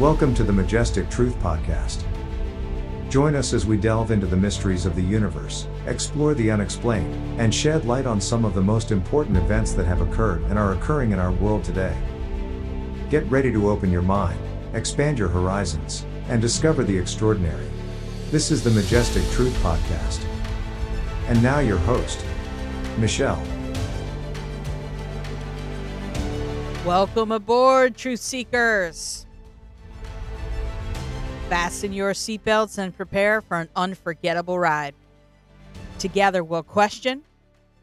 Welcome to the Majestic Truth Podcast. Join us as we delve into the mysteries of the universe, explore the unexplained, and shed light on some of the most important events that have occurred and are occurring in our world today. Get ready to open your mind, expand your horizons, and discover the extraordinary. This is the Majestic Truth Podcast. And now your host, Michelle. Welcome aboard, Truth Seekers. Fasten your seatbelts and prepare for an unforgettable ride. Together we'll question,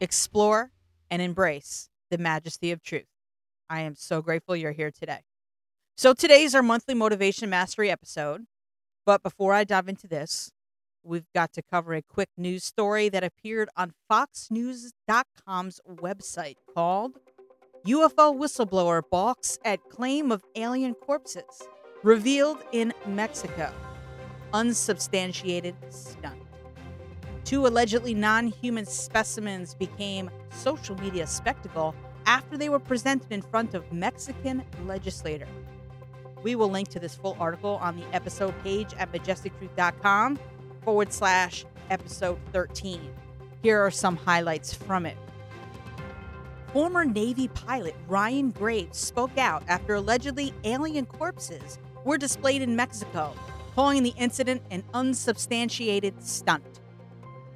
explore, and embrace the majesty of truth. I am so grateful you're here today. So today's our monthly Motivation Mastery episode. But before I dive into this, we've got to cover a quick news story that appeared on FoxNews.com's website called UFO Whistleblower Balks at Claim of Alien Corpses. Revealed in Mexico, unsubstantiated stunt. Two allegedly non-human specimens became social media spectacle after they were presented in front of Mexican legislators. We will link to this full article on the episode page at majestictruth.com/episode13. Here are some highlights from it. Former Navy pilot Ryan Graves spoke out after allegedly alien corpses were displayed in Mexico, calling the incident an unsubstantiated stunt.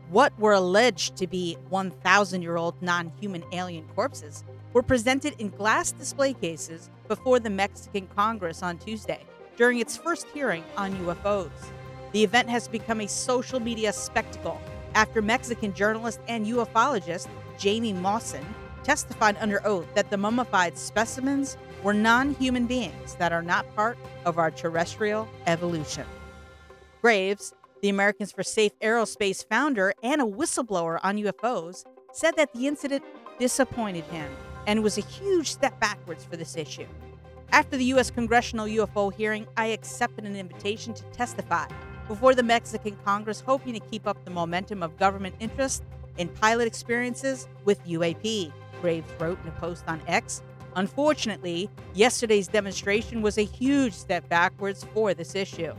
What were alleged to be 1,000-year-old non-human alien corpses were presented in glass display cases before the Mexican Congress on Tuesday, during its first hearing on UFOs. The event has become a social media spectacle after Mexican journalist and ufologist Jamie Mawson testified under oath that the mummified specimens were non-human beings that are not part of our terrestrial evolution. Graves, the Americans for Safe Aerospace founder and a whistleblower on UFOs, said that the incident disappointed him and was a huge step backwards for this issue. After the U.S. Congressional UFO hearing, I accepted an invitation to testify before the Mexican Congress, hoping to keep up the momentum of government interest in pilot experiences with UAP. Graves wrote in a post on X. Unfortunately, yesterday's demonstration was a huge step backwards for this issue.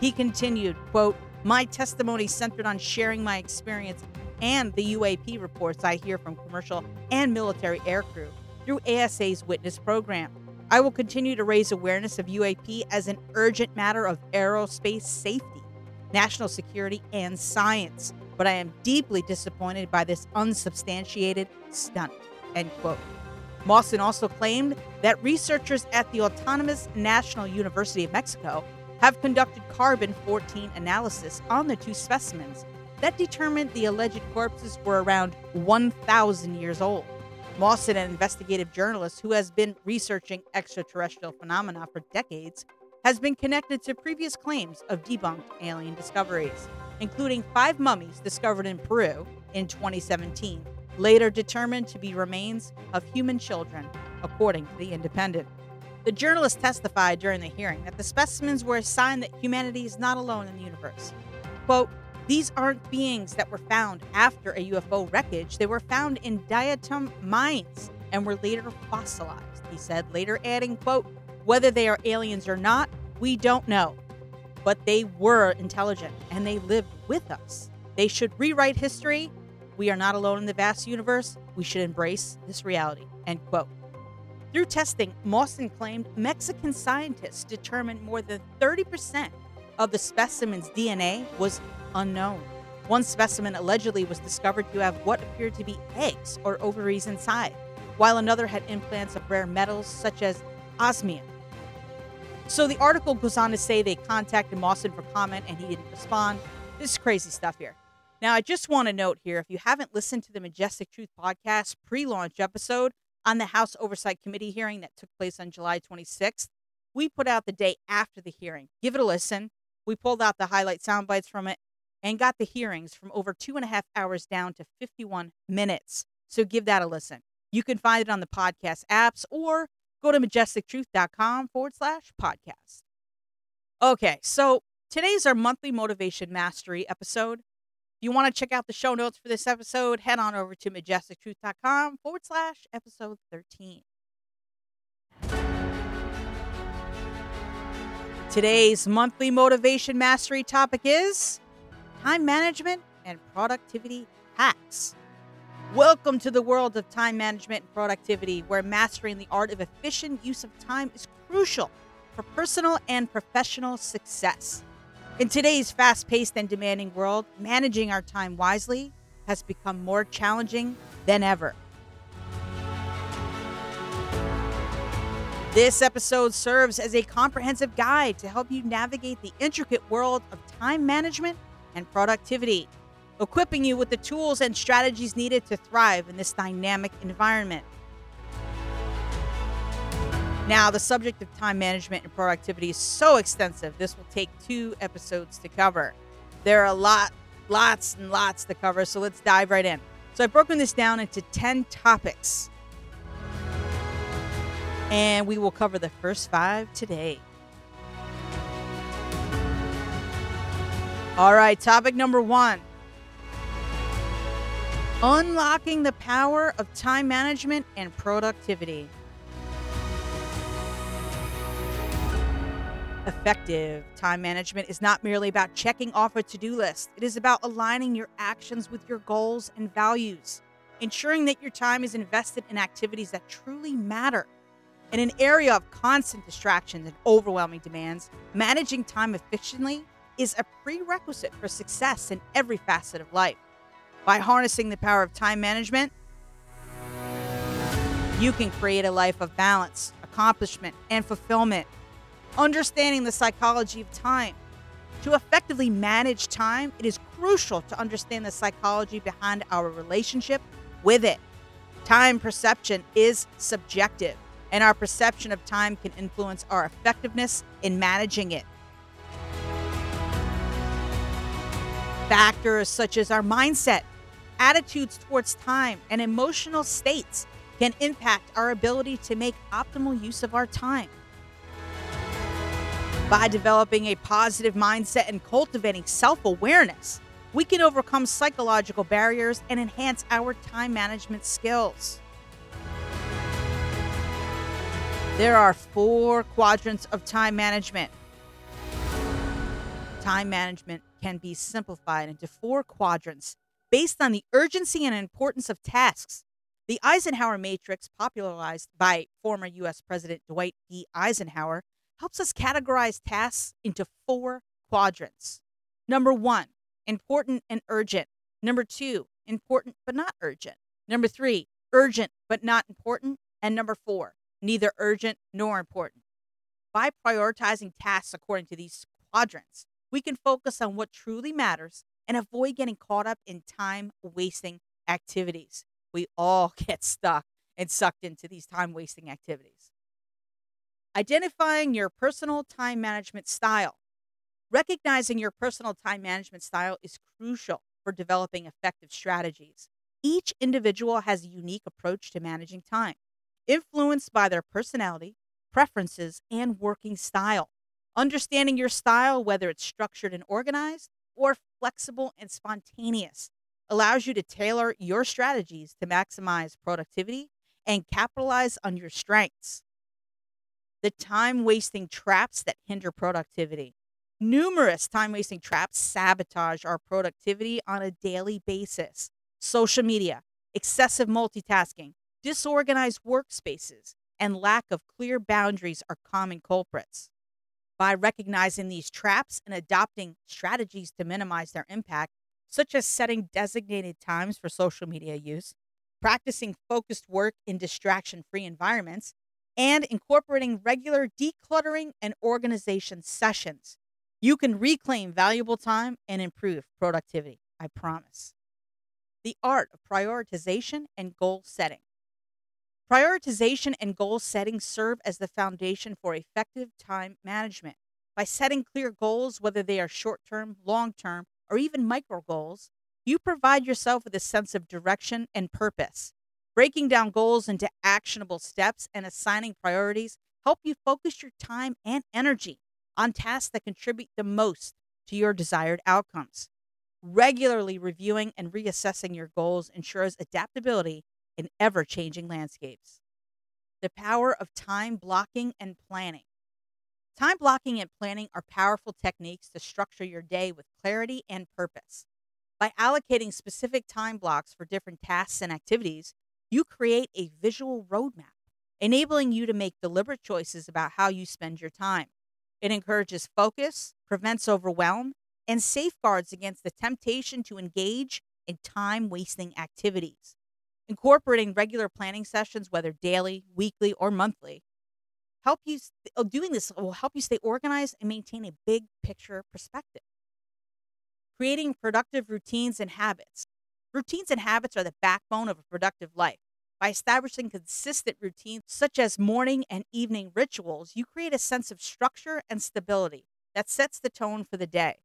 He continued, quote, my testimony centered on sharing my experience and the UAP reports I hear from commercial and military aircrew through ASA's witness program. I will continue to raise awareness of UAP as an urgent matter of aerospace safety, national security, and science. But I am deeply disappointed by this unsubstantiated stunt, end quote. Mawson also claimed that researchers at the Autonomous National University of Mexico have conducted carbon-14 analysis on the two specimens that determined the alleged corpses were around 1,000 years old. Mawson, an investigative journalist who has been researching extraterrestrial phenomena for decades, has been connected to previous claims of debunked alien discoveries, including 5 mummies discovered in Peru in 2017, later determined to be remains of human children, according to The Independent. The journalist testified during the hearing that the specimens were a sign that humanity is not alone in the universe. Quote, these aren't beings that were found after a UFO wreckage. They were found in diatom mines and were later fossilized, he said, later adding, quote, whether they are aliens or not, we don't know. But they were intelligent, and they lived with us. They should rewrite history. We are not alone in the vast universe. We should embrace this reality, end quote. Through testing, Mawson claimed Mexican scientists determined more than 30% of the specimen's DNA was unknown. One specimen allegedly was discovered to have what appeared to be eggs or ovaries inside, while another had implants of rare metals such as osmium. So the article goes on to say they contacted Mawson for comment and he didn't respond. This is crazy stuff here. Now, I just want to note here, if you haven't listened to the Majestic Truth Podcast pre-launch episode on the House Oversight Committee hearing that took place on July 26th, we put out the day after the hearing. Give it a listen. We pulled out the highlight sound bites from it and got the hearings from over 2.5 hours down to 51 minutes. So give that a listen. You can find it on the podcast apps or go to majestictruth.com/podcast. Okay, so today's our monthly Motivation Mastery episode. If you want to check out the show notes for this episode, head on over to majestictruth.com/episode13. Today's monthly motivation mastery topic is time management and productivity hacks. Welcome to the world of time management and productivity, where mastering the art of efficient use of time is crucial for personal and professional success. In today's fast-paced and demanding world, managing our time wisely has become more challenging than ever. This episode serves as a comprehensive guide to help you navigate the intricate world of time management and productivity, equipping you with the tools and strategies needed to thrive in this dynamic environment. Now, the subject of time management and productivity is so extensive, this will take 2 episodes to cover. There are lots to cover, so let's dive right in. So I've broken this down into 10 topics. And we will cover the first 5 today. All right, topic number 1. Unlocking the power of time management and productivity. Effective time management is not merely about checking off a to-do list. It is about aligning your actions with your goals and values, ensuring that your time is invested in activities that truly matter. In an area of constant distractions and overwhelming demands, managing time efficiently is a prerequisite for success in every facet of life. By harnessing the power of time management, you can create a life of balance, accomplishment, and fulfillment. Understanding the psychology of time. To effectively manage time, it is crucial to understand the psychology behind our relationship with it. Time perception is subjective, and our perception of time can influence our effectiveness in managing it. Factors such as our mindset, attitudes towards time, and emotional states can impact our ability to make optimal use of our time. By developing a positive mindset and cultivating self-awareness, we can overcome psychological barriers and enhance our time management skills. There are 4 quadrants of time management. Time management can be simplified into 4 quadrants based on the urgency and importance of tasks. The Eisenhower Matrix, popularized by former U.S. President Dwight D. Eisenhower, helps us categorize tasks into 4 quadrants. Number 1, important and urgent. Number 2, important but not urgent. Number 3, urgent but not important. And number 4, neither urgent nor important. By prioritizing tasks according to these quadrants, we can focus on what truly matters and avoid getting caught up in time-wasting activities. We all get stuck and sucked into these time-wasting activities. Identifying your personal time management style. Recognizing your personal time management style is crucial for developing effective strategies. Each individual has a unique approach to managing time, influenced by their personality, preferences, and working style. Understanding your style, whether it's structured and organized or flexible and spontaneous, allows you to tailor your strategies to maximize productivity and capitalize on your strengths. The time-wasting traps that hinder productivity. Numerous time-wasting traps sabotage our productivity on a daily basis. Social media, excessive multitasking, disorganized workspaces, and lack of clear boundaries are common culprits. By recognizing these traps and adopting strategies to minimize their impact, such as setting designated times for social media use, practicing focused work in distraction-free environments, and incorporating regular decluttering and organization sessions, you can reclaim valuable time and improve productivity, I promise. The art of prioritization and goal setting. Prioritization and goal setting serve as the foundation for effective time management. By setting clear goals, whether they are short-term, long-term, or even micro goals, you provide yourself with a sense of direction and purpose. Breaking down goals into actionable steps and assigning priorities help you focus your time and energy on tasks that contribute the most to your desired outcomes. Regularly reviewing and reassessing your goals ensures adaptability in ever-changing landscapes. The power of time blocking and planning. Time blocking and planning are powerful techniques to structure your day with clarity and purpose. By allocating specific time blocks for different tasks and activities, you create a visual roadmap, enabling you to make deliberate choices about how you spend your time. It encourages focus, prevents overwhelm, and safeguards against the temptation to engage in time-wasting activities. Incorporating regular planning sessions, whether daily, weekly, or monthly, will help you stay organized and maintain a big picture perspective. Creating productive routines and habits. Routines and habits are the backbone of a productive life. By establishing consistent routines, such as morning and evening rituals, you create a sense of structure and stability that sets the tone for the day.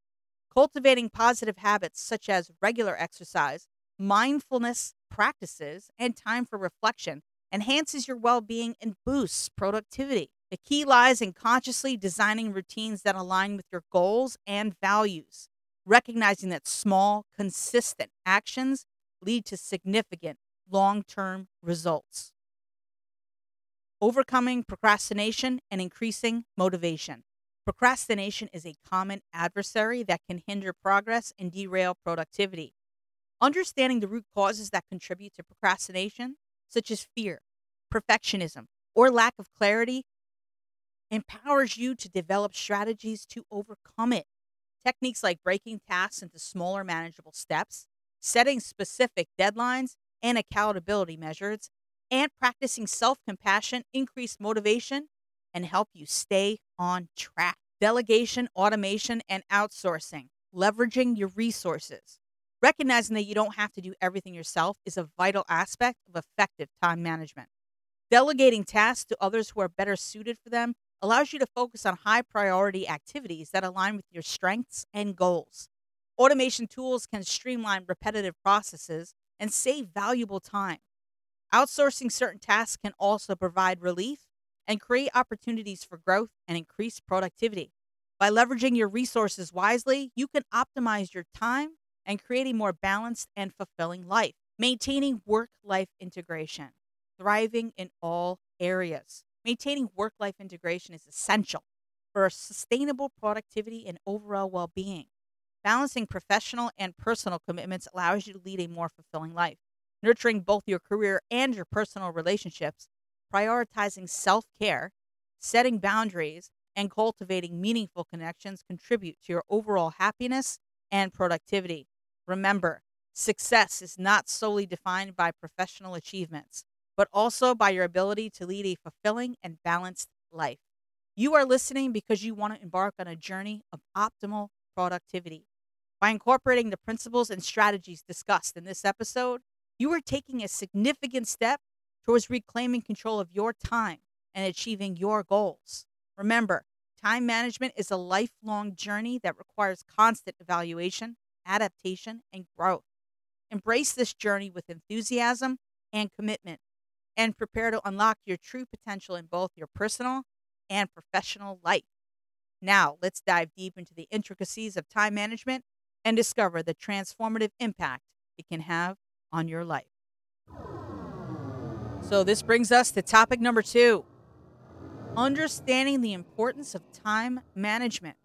Cultivating positive habits such as regular exercise, mindfulness practices, and time for reflection enhances your well-being and boosts productivity. The key lies in consciously designing routines that align with your goals and values, recognizing that small, consistent actions lead to significant long-term results. Overcoming procrastination and increasing motivation. Procrastination is a common adversary that can hinder progress and derail productivity. Understanding the root causes that contribute to procrastination, such as fear, perfectionism, or lack of clarity, empowers you to develop strategies to overcome it. Techniques like breaking tasks into smaller, manageable steps, setting specific deadlines and accountability measures, and practicing self-compassion increase motivation and help you stay on track. Delegation, automation, and outsourcing. Leveraging your resources. Recognizing that you don't have to do everything yourself is a vital aspect of effective time management. Delegating tasks to others who are better suited for them allows you to focus on high-priority activities that align with your strengths and goals. Automation tools can streamline repetitive processes and save valuable time. Outsourcing certain tasks can also provide relief and create opportunities for growth and increased productivity. By leveraging your resources wisely, you can optimize your time and create a more balanced and fulfilling life. Maintaining work-life integration, thriving in all areas. Maintaining work-life integration is essential for sustainable productivity and overall well-being. Balancing professional and personal commitments allows you to lead a more fulfilling life. Nurturing both your career and your personal relationships, prioritizing self-care, setting boundaries, and cultivating meaningful connections contribute to your overall happiness and productivity. Remember, success is not solely defined by professional achievements, but also by your ability to lead a fulfilling and balanced life. You are listening because you want to embark on a journey of optimal productivity. By incorporating the principles and strategies discussed in this episode, you are taking a significant step towards reclaiming control of your time and achieving your goals. Remember, time management is a lifelong journey that requires constant evaluation, adaptation, and growth. Embrace this journey with enthusiasm and commitment, and prepare to unlock your true potential in both your personal and professional life. Now, let's dive deep into the intricacies of time management and discover the transformative impact it can have on your life. So this brings us to topic number 2, understanding the importance of time management.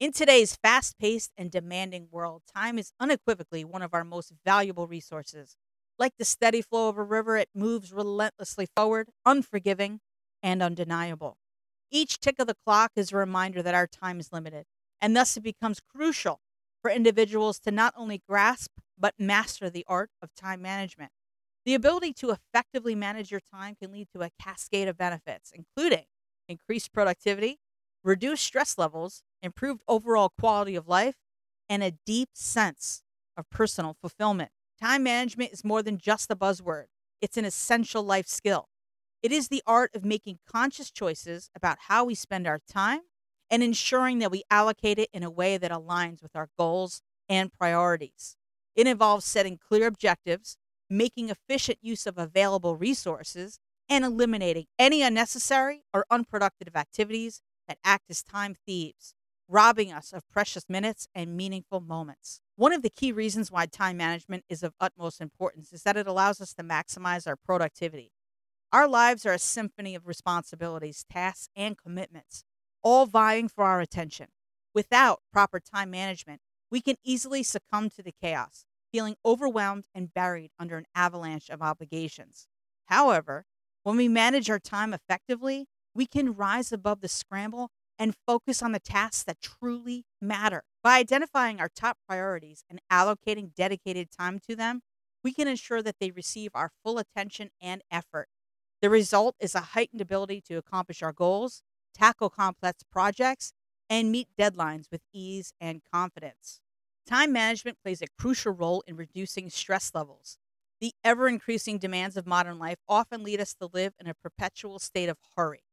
In today's fast-paced and demanding world, time is unequivocally one of our most valuable resources. Like the steady flow of a river, it moves relentlessly forward, unforgiving, and undeniable. Each tick of the clock is a reminder that our time is limited, and thus it becomes crucial for individuals to not only grasp but master the art of time management. The ability to effectively manage your time can lead to a cascade of benefits, including increased productivity, reduced stress levels, improved overall quality of life, and a deep sense of personal fulfillment. Time management is more than just a buzzword. It's an essential life skill. It is the art of making conscious choices about how we spend our time and ensuring that we allocate it in a way that aligns with our goals and priorities. It involves setting clear objectives, making efficient use of available resources, and eliminating any unnecessary or unproductive activities that act as time thieves, robbing us of precious minutes and meaningful moments. One of the key reasons why time management is of utmost importance is that it allows us to maximize our productivity. Our lives are a symphony of responsibilities, tasks, and commitments. all vying for our attention. Without proper time management, we can easily succumb to the chaos, feeling overwhelmed and buried under an avalanche of obligations. However, when we manage our time effectively, we can rise above the scramble and focus on the tasks that truly matter. By identifying our top priorities and allocating dedicated time to them, we can ensure that they receive our full attention and effort. The result is a heightened ability to accomplish our goals, tackle complex projects, and meet deadlines with ease and confidence. Time management plays a crucial role in reducing stress levels. The ever-increasing demands of modern life often lead us to live in a perpetual state of hurry.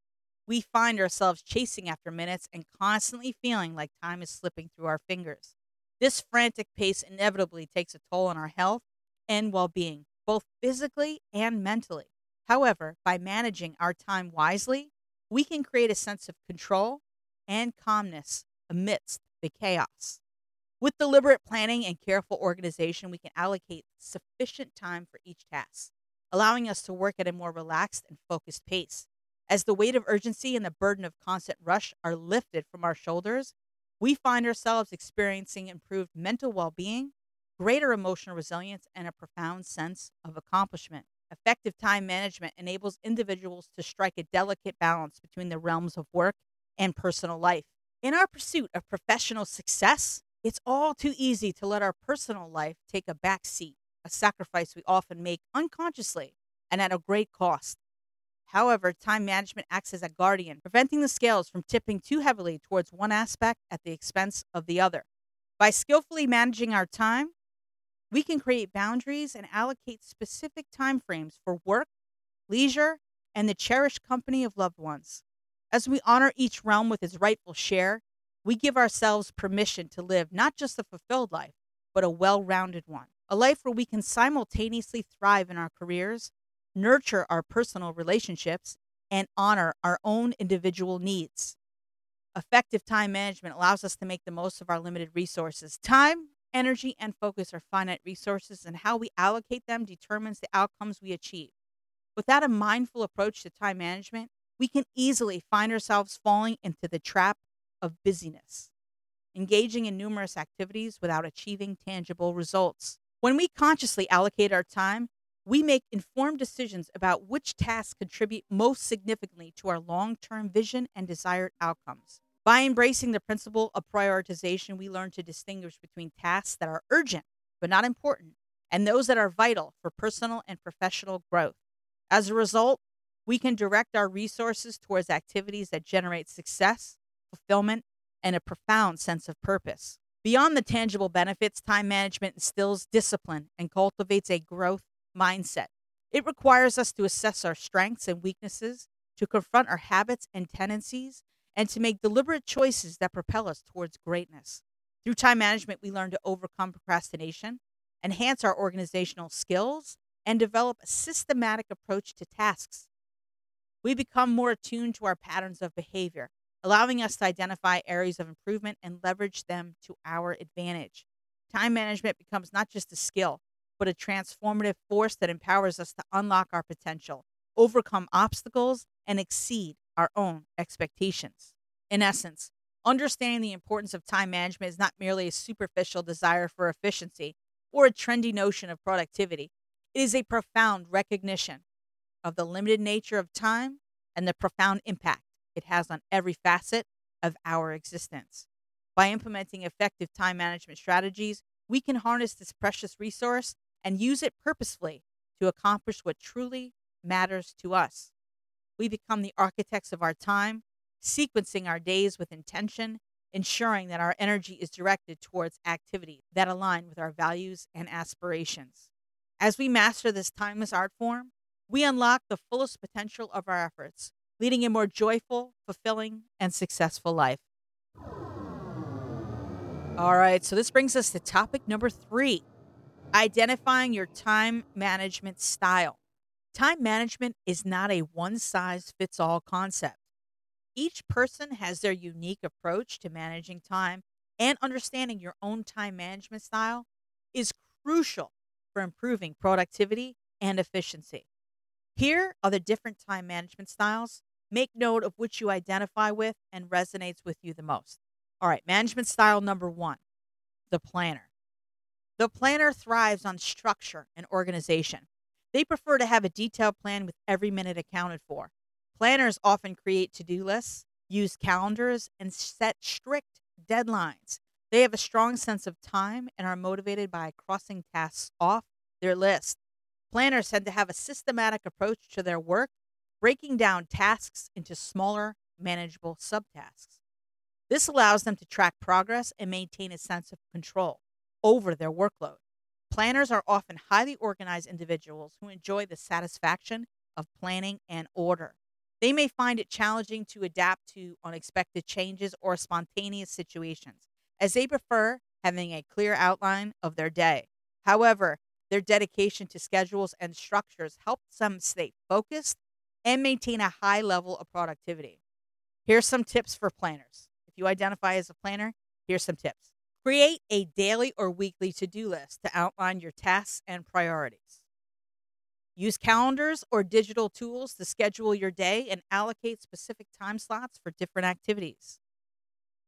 We find ourselves chasing after minutes and constantly feeling like time is slipping through our fingers. This frantic pace inevitably takes a toll on our health and well-being, both physically and mentally. However, by managing our time wisely, we can create a sense of control and calmness amidst the chaos. With deliberate planning and careful organization, we can allocate sufficient time for each task, allowing us to work at a more relaxed and focused pace. As the weight of urgency and the burden of constant rush are lifted from our shoulders, we find ourselves experiencing improved mental well-being, greater emotional resilience, and a profound sense of accomplishment. Effective time management enables individuals to strike a delicate balance between the realms of work and personal life. In our pursuit of professional success, it's all too easy to let our personal life take a back seat, a sacrifice we often make unconsciously and at a great cost. However, time management acts as a guardian, preventing the scales from tipping too heavily towards one aspect at the expense of the other. By skillfully managing our time, we can create boundaries and allocate specific timeframes for work, leisure, and the cherished company of loved ones. As we honor each realm with its rightful share, we give ourselves permission to live not just a fulfilled life, but a well-rounded one, a life where we can simultaneously thrive in our careers, nurture our personal relationships, and honor our own individual needs. Effective time management allows us to make the most of our limited resources. Time, energy, and focus are finite resources, and how we allocate them determines the outcomes we achieve. Without a mindful approach to time management, we can easily find ourselves falling into the trap of busyness, engaging in numerous activities without achieving tangible results. When we consciously allocate our time, we make informed decisions about which tasks contribute most significantly to our long-term vision and desired outcomes. By embracing the principle of prioritization, we learn to distinguish between tasks that are urgent but not important and those that are vital for personal and professional growth. As a result, we can direct our resources towards activities that generate success, fulfillment, and a profound sense of purpose. Beyond the tangible benefits, time management instills discipline and cultivates a growth mindset. It requires us to assess our strengths and weaknesses, to confront our habits and tendencies, and to make deliberate choices that propel us towards greatness. Through time management, we learn to overcome procrastination, enhance our organizational skills, and develop a systematic approach to tasks. We become more attuned to our patterns of behavior, allowing us to identify areas of improvement and leverage them to our advantage. Time management becomes not just a skill, but a transformative force that empowers us to unlock our potential, overcome obstacles, and exceed our own expectations. In essence, understanding the importance of time management is not merely a superficial desire for efficiency or a trendy notion of productivity. It is a profound recognition of the limited nature of time and the profound impact it has on every facet of our existence. By implementing effective time management strategies, we can harness this precious resource and use it purposefully to accomplish what truly matters to us. We become the architects of our time, sequencing our days with intention, ensuring that our energy is directed towards activities that align with our values and aspirations. As we master this timeless art form, we unlock the fullest potential of our efforts, leading a more joyful, fulfilling, and successful life. All right, so this brings us to topic number 3, identifying your time management style. Time management is not a one-size-fits-all concept. Each person has their unique approach to managing time, and understanding your own time management style is crucial for improving productivity and efficiency. Here are the different time management styles Make note of which you identify with and resonates with you the most. All right, management style number one, the planner. The planner thrives on structure and organization. They prefer to have a detailed plan with every minute accounted for. Planners often create to-do lists, use calendars, and set strict deadlines. They have a strong sense of time and are motivated by crossing tasks off their list. Planners tend to have a systematic approach to their work, breaking down tasks into smaller, manageable subtasks. This allows them to track progress and maintain a sense of control over their workload. Planners are often highly organized individuals who enjoy the satisfaction of planning and order. They may find it challenging to adapt to unexpected changes or spontaneous situations, as they prefer having a clear outline of their day. However, their dedication to schedules and structures helps them stay focused and maintain a high level of productivity. Here's some tips for planners. If you identify as a planner, here's some tips. Create a daily or weekly to-do list to outline your tasks and priorities. Use calendars or digital tools to schedule your day and allocate specific time slots for different activities.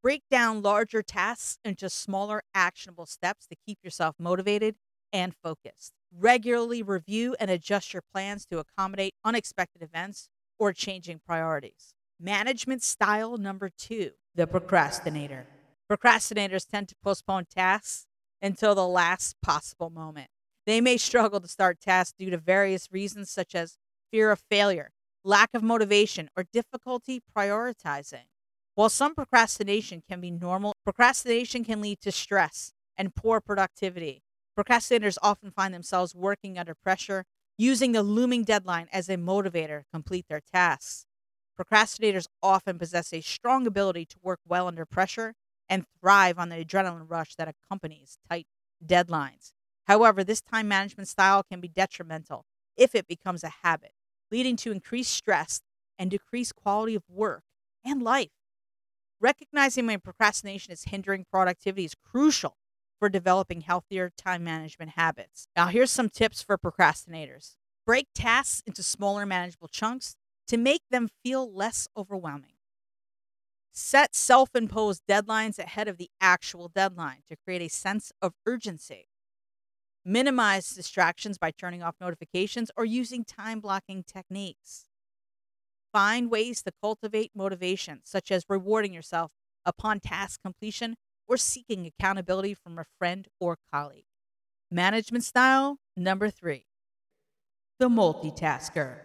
Break down larger tasks into smaller, actionable steps to keep yourself motivated and focused. Regularly review and adjust your plans to accommodate unexpected events or changing priorities. Management style number two, the procrastinator. Procrastinators tend to postpone tasks until the last possible moment. They may struggle to start tasks due to various reasons such as fear of failure, lack of motivation, or difficulty prioritizing. While some procrastination can be normal, procrastination can lead to stress and poor productivity. Procrastinators often find themselves working under pressure, using the looming deadline as a motivator to complete their tasks. Procrastinators often possess a strong ability to work well under pressure and thrive on the adrenaline rush that accompanies tight deadlines. However, this time management style can be detrimental if it becomes a habit, leading to increased stress and decreased quality of work and life. Recognizing when procrastination is hindering productivity is crucial for developing healthier time management habits. Now, here's some tips for procrastinators. Break tasks into smaller manageable chunks to make them feel less overwhelming. Set self-imposed deadlines ahead of the actual deadline to create a sense of urgency. Minimize distractions by turning off notifications or using time-blocking techniques. Find ways to cultivate motivation, such as rewarding yourself upon task completion or seeking accountability from a friend or colleague. Management style number three, the multitasker.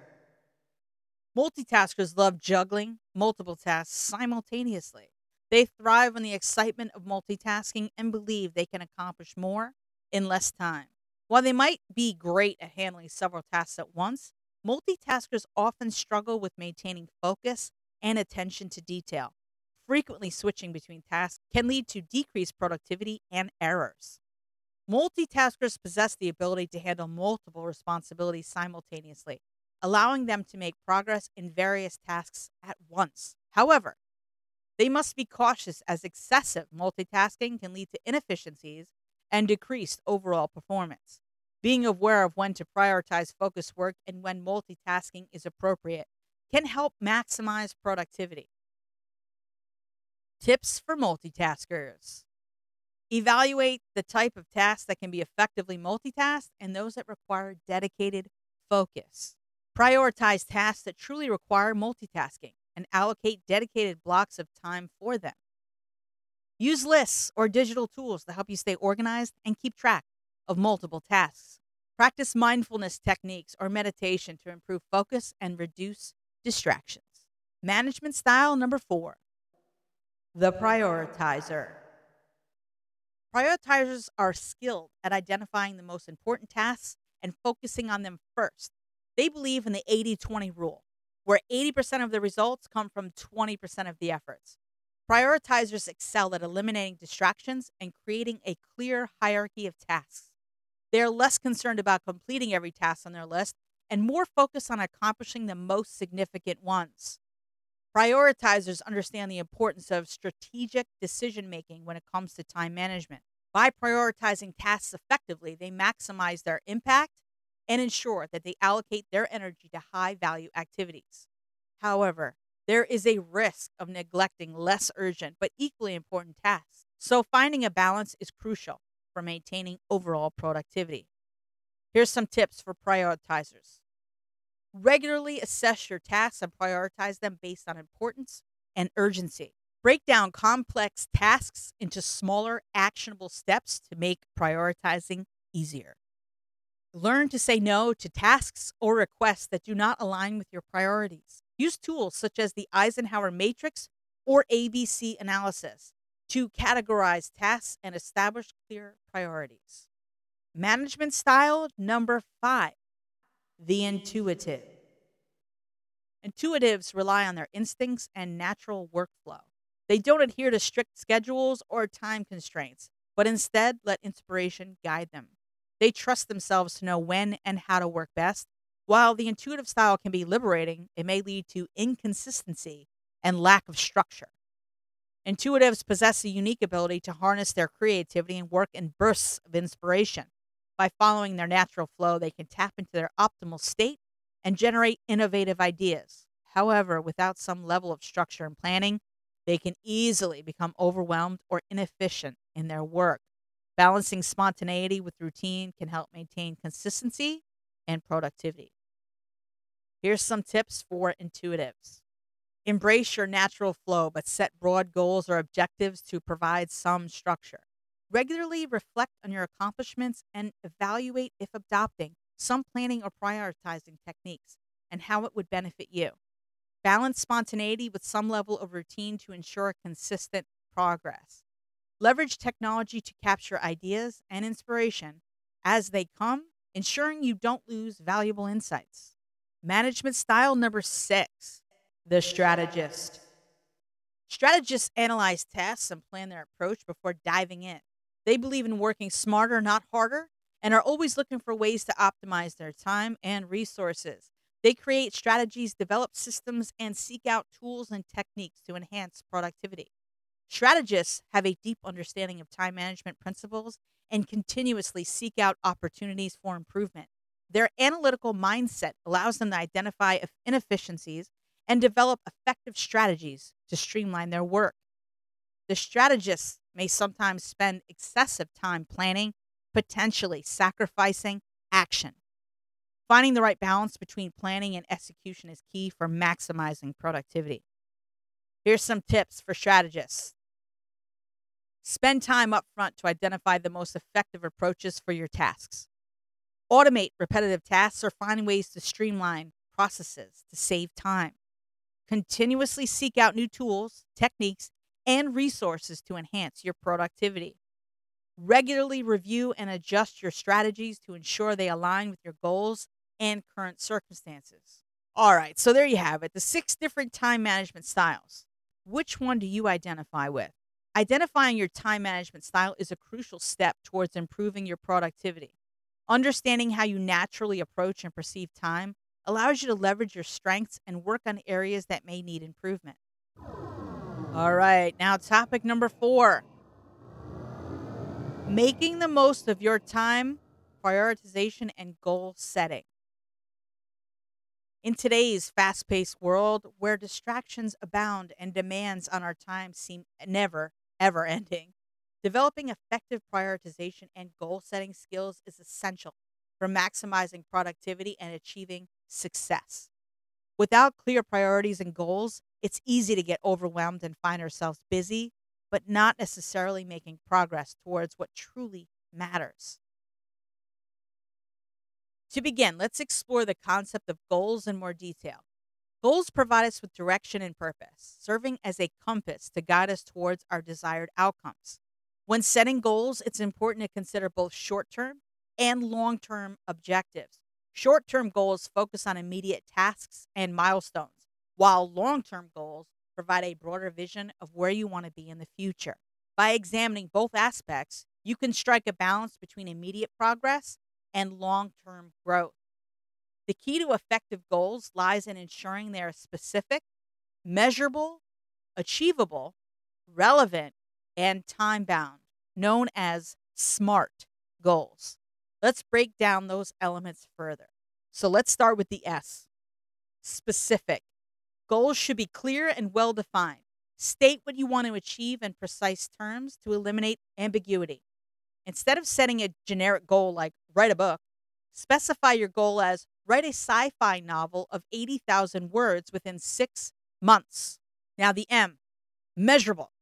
Multitaskers love juggling multiple tasks simultaneously. They thrive on the excitement of multitasking and believe they can accomplish more in less time. While they might be great at handling several tasks at once, multitaskers often struggle with maintaining focus and attention to detail. Frequently switching between tasks can lead to decreased productivity and errors. Multitaskers possess the ability to handle multiple responsibilities simultaneously, allowing them to make progress in various tasks at once. However, they must be cautious as excessive multitasking can lead to inefficiencies and decreased overall performance. Being aware of when to prioritize focused work and when multitasking is appropriate can help maximize productivity. Tips for multitaskers. Evaluate the type of tasks that can be effectively multitasked and those that require dedicated focus. Prioritize tasks that truly require multitasking and allocate dedicated blocks of time for them. Use lists or digital tools to help you stay organized and keep track of multiple tasks. Practice mindfulness techniques or meditation to improve focus and reduce distractions. Management style number four, the prioritizer. Prioritizers are skilled at identifying the most important tasks and focusing on them first. They believe in the 80-20 rule, where 80% of the results come from 20% of the efforts. Prioritizers excel at eliminating distractions and creating a clear hierarchy of tasks. They are less concerned about completing every task on their list and more focused on accomplishing the most significant ones. Prioritizers understand the importance of strategic decision-making when it comes to time management. By prioritizing tasks effectively, they maximize their impact and ensure that they allocate their energy to high-value activities. However, there is a risk of neglecting less urgent but equally important tasks. So finding a balance is crucial for maintaining overall productivity. Here's some tips for prioritizers. Regularly assess your tasks and prioritize them based on importance and urgency. Break down complex tasks into smaller, actionable steps to make prioritizing easier. Learn to say no to tasks or requests that do not align with your priorities. Use tools such as the Eisenhower Matrix or ABC analysis to categorize tasks and establish clear priorities. Management style number 5, the intuitive. Intuitives rely on their instincts and natural workflow. They don't adhere to strict schedules or time constraints, but instead let inspiration guide them. They trust themselves to know when and how to work best. While the intuitive style can be liberating, it may lead to inconsistency and lack of structure. Intuitives possess a unique ability to harness their creativity and work in bursts of inspiration. By following their natural flow, they can tap into their optimal state and generate innovative ideas. However, without some level of structure and planning, they can easily become overwhelmed or inefficient in their work. Balancing spontaneity with routine can help maintain consistency and productivity. Here's some tips for intuitives. Embrace your natural flow, but set broad goals or objectives to provide some structure. Regularly reflect on your accomplishments and evaluate if adopting some planning or prioritizing techniques and how it would benefit you. Balance spontaneity with some level of routine to ensure consistent progress. Leverage technology to capture ideas and inspiration as they come, ensuring you don't lose valuable insights. Management style number 6, the strategist. Strategists analyze tasks and plan their approach before diving in. They believe in working smarter, not harder, and are always looking for ways to optimize their time and resources. They create strategies, develop systems, and seek out tools and techniques to enhance productivity. Strategists have a deep understanding of time management principles and continuously seek out opportunities for improvement. Their analytical mindset allows them to identify inefficiencies and develop effective strategies to streamline their work. The strategists may sometimes spend excessive time planning, potentially sacrificing action. Finding the right balance between planning and execution is key for maximizing productivity. Here's some tips for strategists. Spend time up front to identify the most effective approaches for your tasks. Automate repetitive tasks or find ways to streamline processes to save time. Continuously seek out new tools, techniques, and resources to enhance your productivity. Regularly review and adjust your strategies to ensure they align with your goals and current circumstances. All right, so there you have it, the 6 different time management styles. Which one do you identify with? Identifying your time management style is a crucial step towards improving your productivity. Understanding how you naturally approach and perceive time allows you to leverage your strengths and work on areas that may need improvement. All right, now topic number 4. Making the most of your time, prioritization, and goal setting. In today's fast-paced world, where distractions abound and demands on our time seem never, ever ending, developing effective prioritization and goal-setting skills is essential for maximizing productivity and achieving success. Without clear priorities and goals, it's easy to get overwhelmed and find ourselves busy, but not necessarily making progress towards what truly matters. To begin, let's explore the concept of goals in more detail. Goals provide us with direction and purpose, serving as a compass to guide us towards our desired outcomes. When setting goals, it's important to consider both short-term and long-term objectives. Short-term goals focus on immediate tasks and milestones, while long-term goals provide a broader vision of where you want to be in the future. By examining both aspects, you can strike a balance between immediate progress and long-term growth. The key to effective goals lies in ensuring they are specific, measurable, achievable, relevant, and time-bound, known as SMART goals. Let's break down those elements further. So let's start with the S, specific. Goals should be clear and well-defined. State what you want to achieve in precise terms to eliminate ambiguity. Instead of setting a generic goal like write a book, specify your goal as write a sci-fi novel of 80,000 words within 6 months. Now the M, measurable.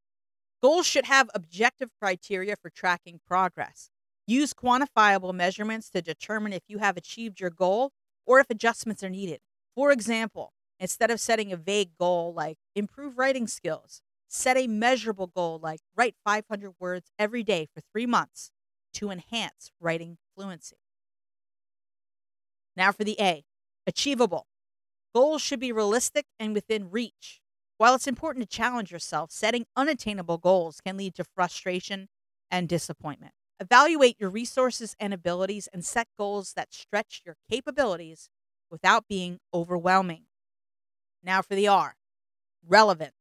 Goals should have objective criteria for tracking progress. Use quantifiable measurements to determine if you have achieved your goal or if adjustments are needed. For example, instead of setting a vague goal like improve writing skills, set a measurable goal like write 500 words every day for 3 months to enhance writing fluency. Now for the A, achievable. Goals should be realistic and within reach. While it's important to challenge yourself, setting unattainable goals can lead to frustration and disappointment. Evaluate your resources and abilities and set goals that stretch your capabilities without being overwhelming. Now for the R, relevant.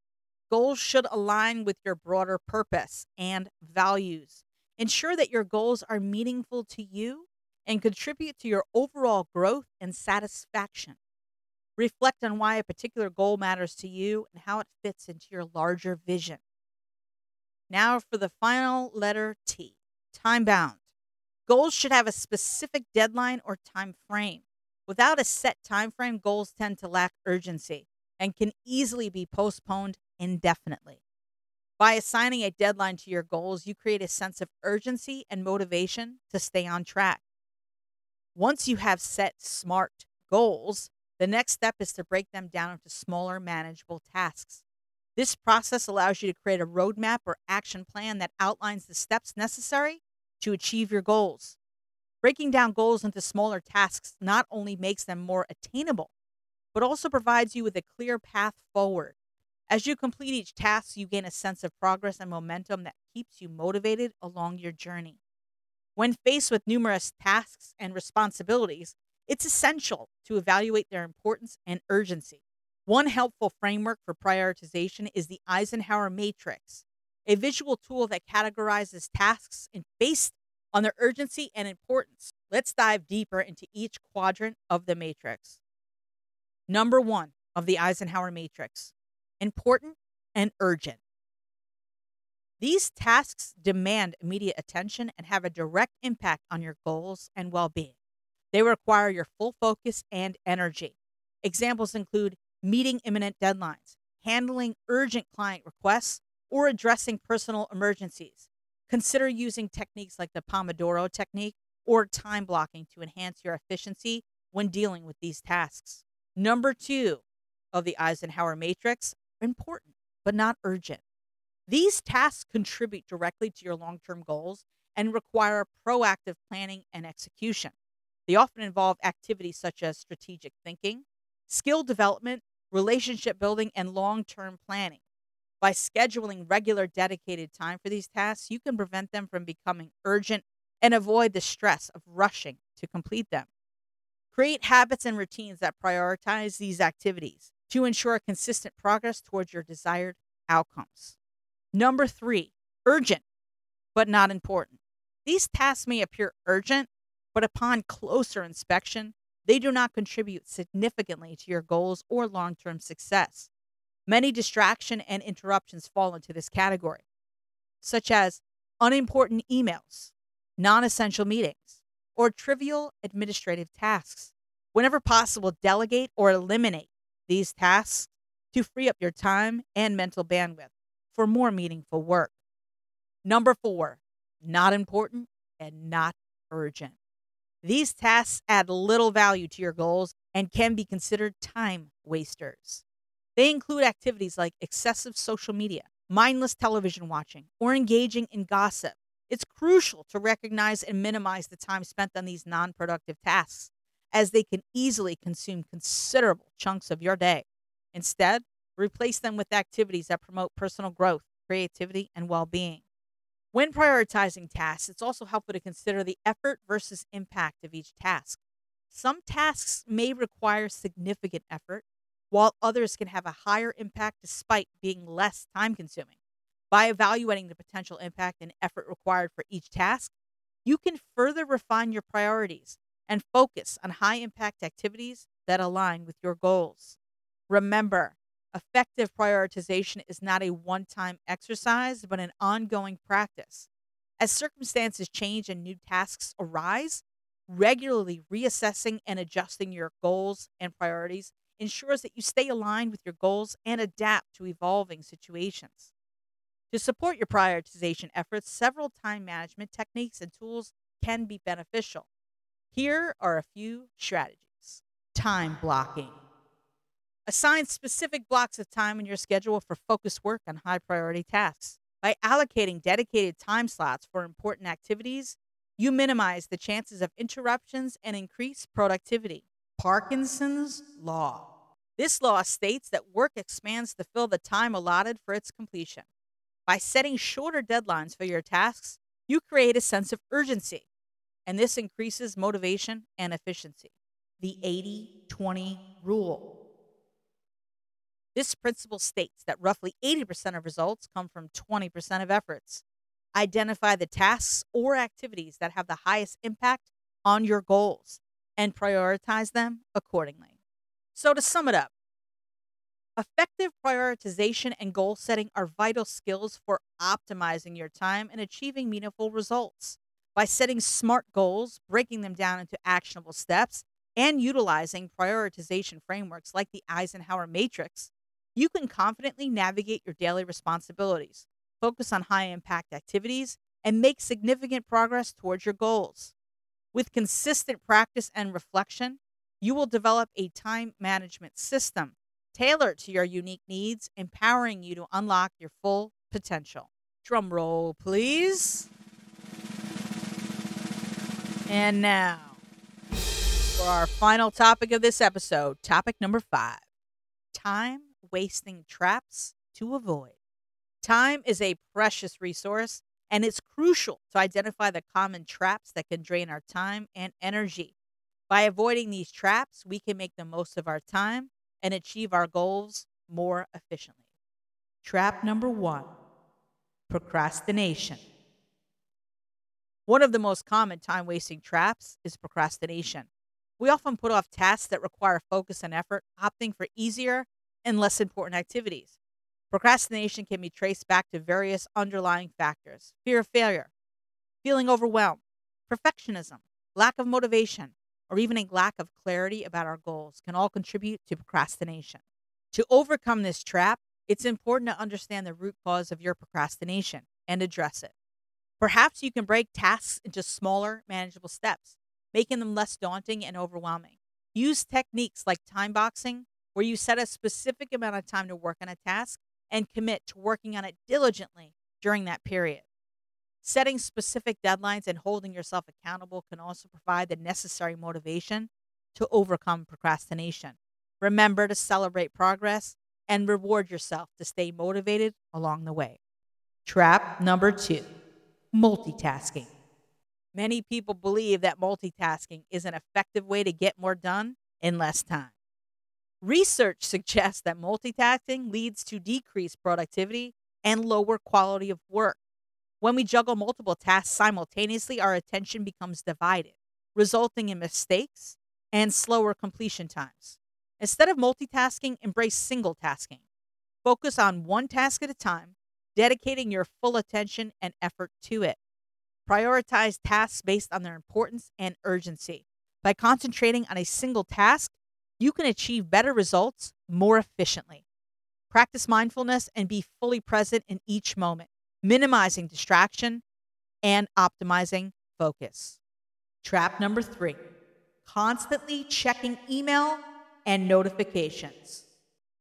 Goals should align with your broader purpose and values. Ensure that your goals are meaningful to you and contribute to your overall growth and satisfaction. Reflect on why a particular goal matters to you and how it fits into your larger vision. Now for the final letter T, time-bound. Goals should have a specific deadline or time frame. Without a set time frame, goals tend to lack urgency and can easily be postponed indefinitely. By assigning a deadline to your goals, you create a sense of urgency and motivation to stay on track. Once you have set SMART goals, the next step is to break them down into smaller, manageable tasks. This process allows you to create a roadmap or action plan that outlines the steps necessary to achieve your goals. Breaking down goals into smaller tasks not only makes them more attainable, but also provides you with a clear path forward. As you complete each task, you gain a sense of progress and momentum that keeps you motivated along your journey. When faced with numerous tasks and responsibilities, it's essential to evaluate their importance and urgency. One helpful framework for prioritization is the Eisenhower Matrix, a visual tool that categorizes tasks based on their urgency and importance. Let's dive deeper into each quadrant of the matrix. Number one of the Eisenhower Matrix, important and urgent. These tasks demand immediate attention and have a direct impact on your goals and well-being. They require your full focus and energy. Examples include meeting imminent deadlines, handling urgent client requests, or addressing personal emergencies. Consider using techniques like the Pomodoro technique or time blocking to enhance your efficiency when dealing with these tasks. Number two of the Eisenhower Matrix, important but not urgent. These tasks contribute directly to your long-term goals and require proactive planning and execution. They often involve activities such as strategic thinking, skill development, relationship building, and long-term planning. By scheduling regular dedicated time for these tasks, you can prevent them from becoming urgent and avoid the stress of rushing to complete them. Create habits and routines that prioritize these activities to ensure consistent progress towards your desired outcomes. Number three, urgent, but not important. These tasks may appear urgent, but upon closer inspection, they do not contribute significantly to your goals or long-term success. Many distractions and interruptions fall into this category, such as unimportant emails, non-essential meetings, or trivial administrative tasks. Whenever possible, delegate or eliminate these tasks to free up your time and mental bandwidth for more meaningful work. Number four, not important and not urgent. These tasks add little value to your goals and can be considered time wasters. They include activities like excessive social media, mindless television watching, or engaging in gossip. It's crucial to recognize and minimize the time spent on these non-productive tasks, as they can easily consume considerable chunks of your day. Instead, replace them with activities that promote personal growth, creativity, and well-being. When prioritizing tasks, it's also helpful to consider the effort versus impact of each task. Some tasks may require significant effort, while others can have a higher impact despite being less time-consuming. By evaluating the potential impact and effort required for each task, you can further refine your priorities and focus on high-impact activities that align with your goals. Remember, Effective prioritization is not a one-time exercise, but an ongoing practice. As circumstances change and new tasks arise, regularly reassessing and adjusting your goals and priorities ensures that you stay aligned with your goals and adapt to evolving situations. To support your prioritization efforts, several time management techniques and tools can be beneficial. Here are a few strategies. Time blocking. Assign specific blocks of time in your schedule for focused work on high-priority tasks. By allocating dedicated time slots for important activities, you minimize the chances of interruptions and increase productivity. Parkinson's Law. This law states that work expands to fill the time allotted for its completion. By setting shorter deadlines for your tasks, you create a sense of urgency, and this increases motivation and efficiency. The 80-20 rule. This principle states that roughly 80% of results come from 20% of efforts. Identify the tasks or activities that have the highest impact on your goals and prioritize them accordingly. So to sum it up, effective prioritization and goal setting are vital skills for optimizing your time and achieving meaningful results. By setting SMART goals, breaking them down into actionable steps, and utilizing prioritization frameworks like the Eisenhower Matrix, you can confidently navigate your daily responsibilities, focus on high-impact activities, and make significant progress towards your goals. With consistent practice and reflection, you will develop a time management system tailored to your unique needs, empowering you to unlock your full potential. Drum roll, please. And now, for our final topic of this episode, topic number 5, time-wasting traps to avoid. Time is a precious resource, and it's crucial to identify the common traps that can drain our time and energy. By avoiding these traps, we can make the most of our time and achieve our goals more efficiently. Trap number 1, procrastination. One of the most common time-wasting traps is procrastination. We often put off tasks that require focus and effort, opting for easier and less important activities. Procrastination can be traced back to various underlying factors: fear of failure, feeling overwhelmed, perfectionism, lack of motivation, or even a lack of clarity about our goals can all contribute to procrastination. To overcome this trap, it's important to understand the root cause of your procrastination and address it. Perhaps you can break tasks into smaller, manageable steps, making them less daunting and overwhelming. Use techniques like time boxing, where you set a specific amount of time to work on a task and commit to working on it diligently during that period. Setting specific deadlines and holding yourself accountable can also provide the necessary motivation to overcome procrastination. Remember to celebrate progress and reward yourself to stay motivated along the way. Trap number 2, multitasking. Many people believe that multitasking is an effective way to get more done in less time. Research suggests that multitasking leads to decreased productivity and lower quality of work. When we juggle multiple tasks simultaneously, our attention becomes divided, resulting in mistakes and slower completion times. Instead of multitasking, embrace single tasking. Focus on one task at a time, dedicating your full attention and effort to it. Prioritize tasks based on their importance and urgency. By concentrating on a single task, you can achieve better results more efficiently. Practice mindfulness and be fully present in each moment, minimizing distraction and optimizing focus. Trap number 3, constantly checking email and notifications.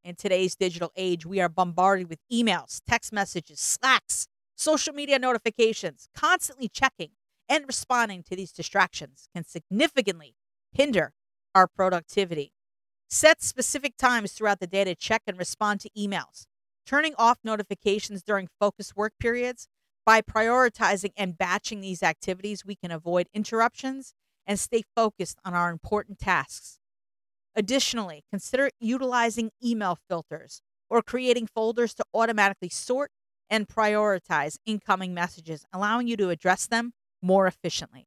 In today's digital age, we are bombarded with emails, text messages, Slacks, social media notifications. Constantly checking and responding to these distractions can significantly hinder our productivity. Set specific times throughout the day to check and respond to emails. Turning off notifications during focused work periods. By prioritizing and batching these activities, we can avoid interruptions and stay focused on our important tasks. Additionally, consider utilizing email filters or creating folders to automatically sort and prioritize incoming messages, allowing you to address them more efficiently.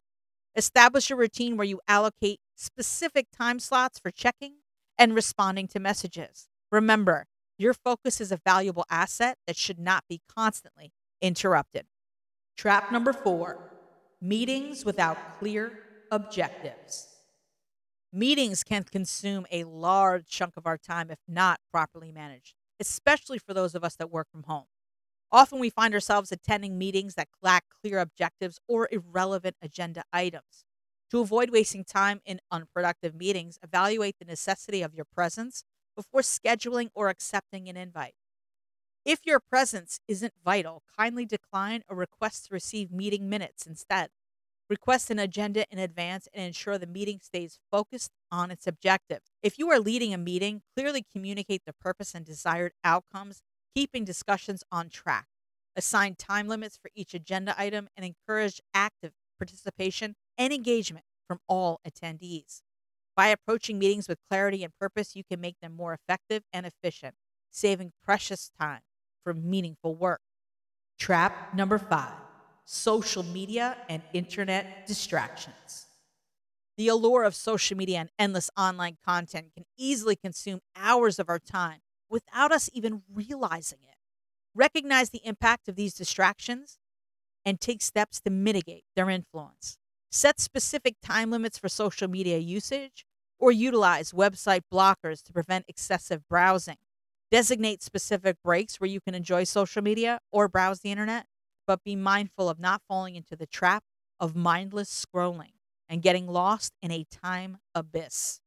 Establish a routine where you allocate specific time slots for checking and responding to messages. Remember, Your focus is a valuable asset that should not be constantly interrupted. Trap number 4, meetings without clear objectives. Meetings can consume a large chunk of our time if not properly managed, especially for those of us that work from home. Often we find ourselves attending meetings that lack clear objectives or irrelevant agenda items. To avoid wasting time in unproductive meetings, evaluate the necessity of your presence before scheduling or accepting an invite. If your presence isn't vital, kindly decline a request to receive meeting minutes instead. Request an agenda in advance and ensure the meeting stays focused on its objective. If you are leading a meeting, clearly communicate the purpose and desired outcomes, keeping discussions on track. Assign time limits for each agenda item and encourage active participation and engagement from all attendees. By approaching meetings with clarity and purpose, you can make them more effective and efficient, saving precious time for meaningful work. Trap number 5. Social media and internet distractions. The allure of social media and endless online content can easily consume hours of our time without us even realizing it. Recognize the impact of these distractions and take steps to mitigate their influence. Set specific time limits for social media usage or utilize website blockers to prevent excessive browsing. Designate specific breaks where you can enjoy social media or browse the internet, but be mindful of not falling into the trap of mindless scrolling and getting lost in a time abyss.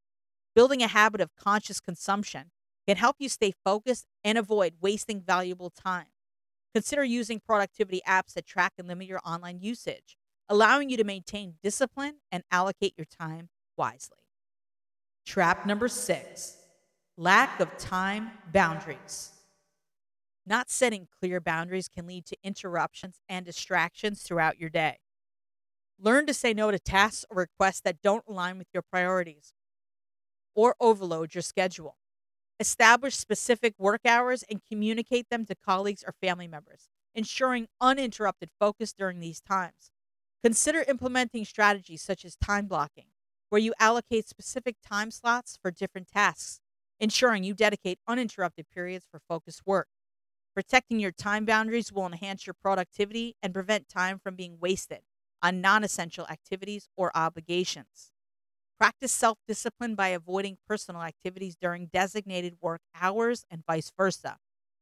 Building a habit of conscious consumption can help you stay focused and avoid wasting valuable time. Consider using productivity apps that track and limit your online usage, allowing you to maintain discipline and allocate your time wisely. Trap number 6, lack of time boundaries. Not setting clear boundaries can lead to interruptions and distractions throughout your day. Learn to say no to tasks or requests that don't align with your priorities or overload your schedule. Establish specific work hours and communicate them to colleagues or family members, ensuring uninterrupted focus during these times. Consider implementing strategies such as time blocking, where you allocate specific time slots for different tasks, ensuring you dedicate uninterrupted periods for focused work. Protecting your time boundaries will enhance your productivity and prevent time from being wasted on non-essential activities or obligations. Practice self-discipline by avoiding personal activities during designated work hours and vice versa.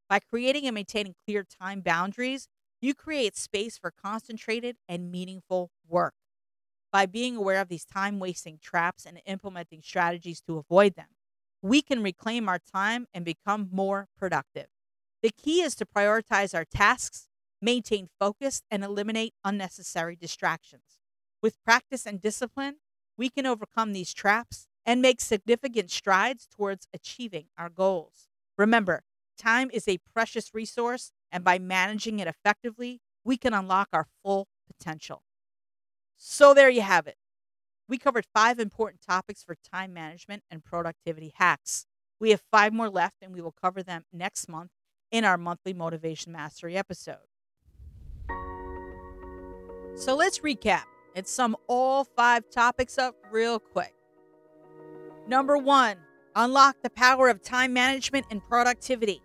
By creating and maintaining clear time boundaries, you create space for concentrated and meaningful work. By being aware of these time-wasting traps and implementing strategies to avoid them, we can reclaim our time and become more productive. The key is to prioritize our tasks, maintain focus, and eliminate unnecessary distractions. With practice and discipline, we can overcome these traps and make significant strides towards achieving our goals. Remember, time is a precious resource, and by managing it effectively, we can unlock our full potential. So there you have it. We covered 5 important topics for time management and productivity hacks. We have 5 more left, and we will cover them next month in our monthly Motivation Mastery episode. So let's recap and sum all 5 topics up real quick. Number 1, unlock the power of time management and productivity.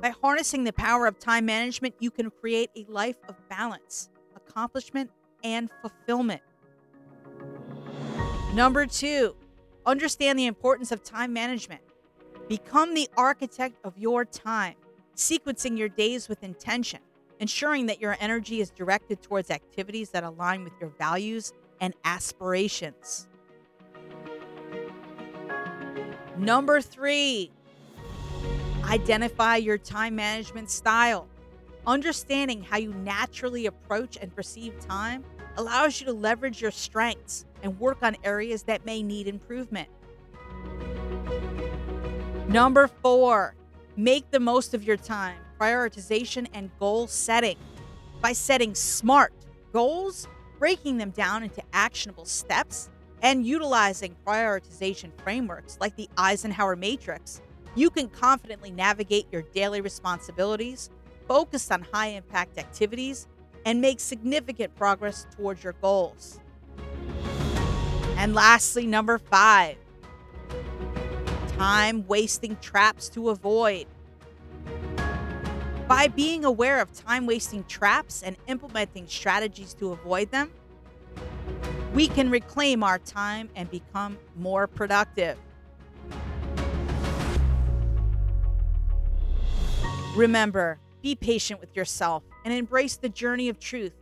By harnessing the power of time management, you can create a life of balance, accomplishment, and fulfillment. Number 2, understand the importance of time management. Become the architect of your time, sequencing your days with intention, ensuring that your energy is directed towards activities that align with your values and aspirations. Number 3, identify your time management style. Understanding how you naturally approach and perceive time allows you to leverage your strengths and work on areas that may need improvement. Number 4, make the most of your time, prioritization, and goal setting. By setting SMART goals, breaking them down into actionable steps, and utilizing prioritization frameworks like the Eisenhower Matrix, you can confidently navigate your daily responsibilities, focus on high-impact activities, and make significant progress towards your goals. And lastly, number 5, time-wasting traps to avoid. By being aware of time-wasting traps and implementing strategies to avoid them, we can reclaim our time and become more productive. Remember, be patient with yourself and embrace the journey of truth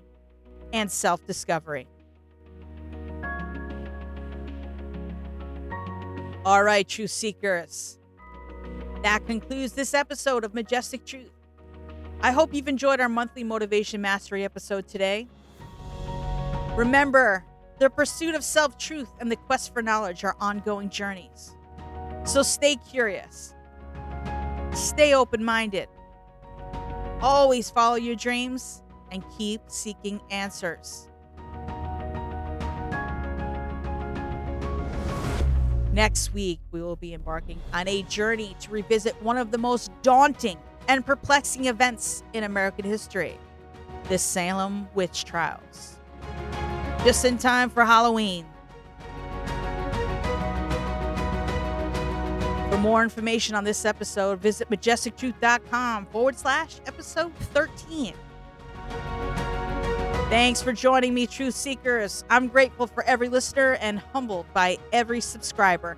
and self-discovery. All right, truth seekers. That concludes this episode of Majestic Truth. I hope you've enjoyed our monthly Motivation Mastery episode today. Remember, the pursuit of self-truth and the quest for knowledge are ongoing journeys. So stay curious. Stay open-minded. Always follow your dreams and keep seeking answers. Next week, we will be embarking on a journey to revisit one of the most daunting and perplexing events in American history, the Salem Witch trials. Just in time for Halloween. For more information on this episode, visit majestictruth.com/episode13. Thanks for joining me, Truth Seekers. I'm grateful for every listener and humbled by every subscriber.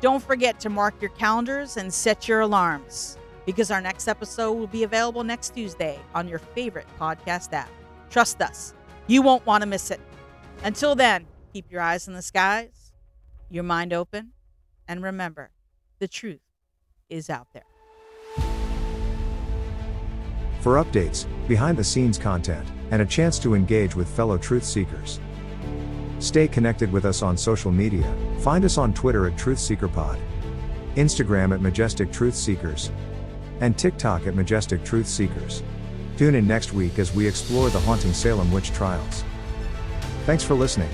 Don't forget to mark your calendars and set your alarms, because our next episode will be available next Tuesday on your favorite podcast app. Trust us, you won't want to miss it. Until then, keep your eyes in the skies, your mind open, and remember, the truth is out there. For updates, behind-the-scenes content, and a chance to engage with fellow truth seekers, stay connected with us on social media. Find us on Twitter at TruthSeekerPod, Instagram at Majestic Truth Seekers, and TikTok at Majestic Truth Seekers. Tune in next week as we explore the haunting Salem witch trials. Thanks for listening.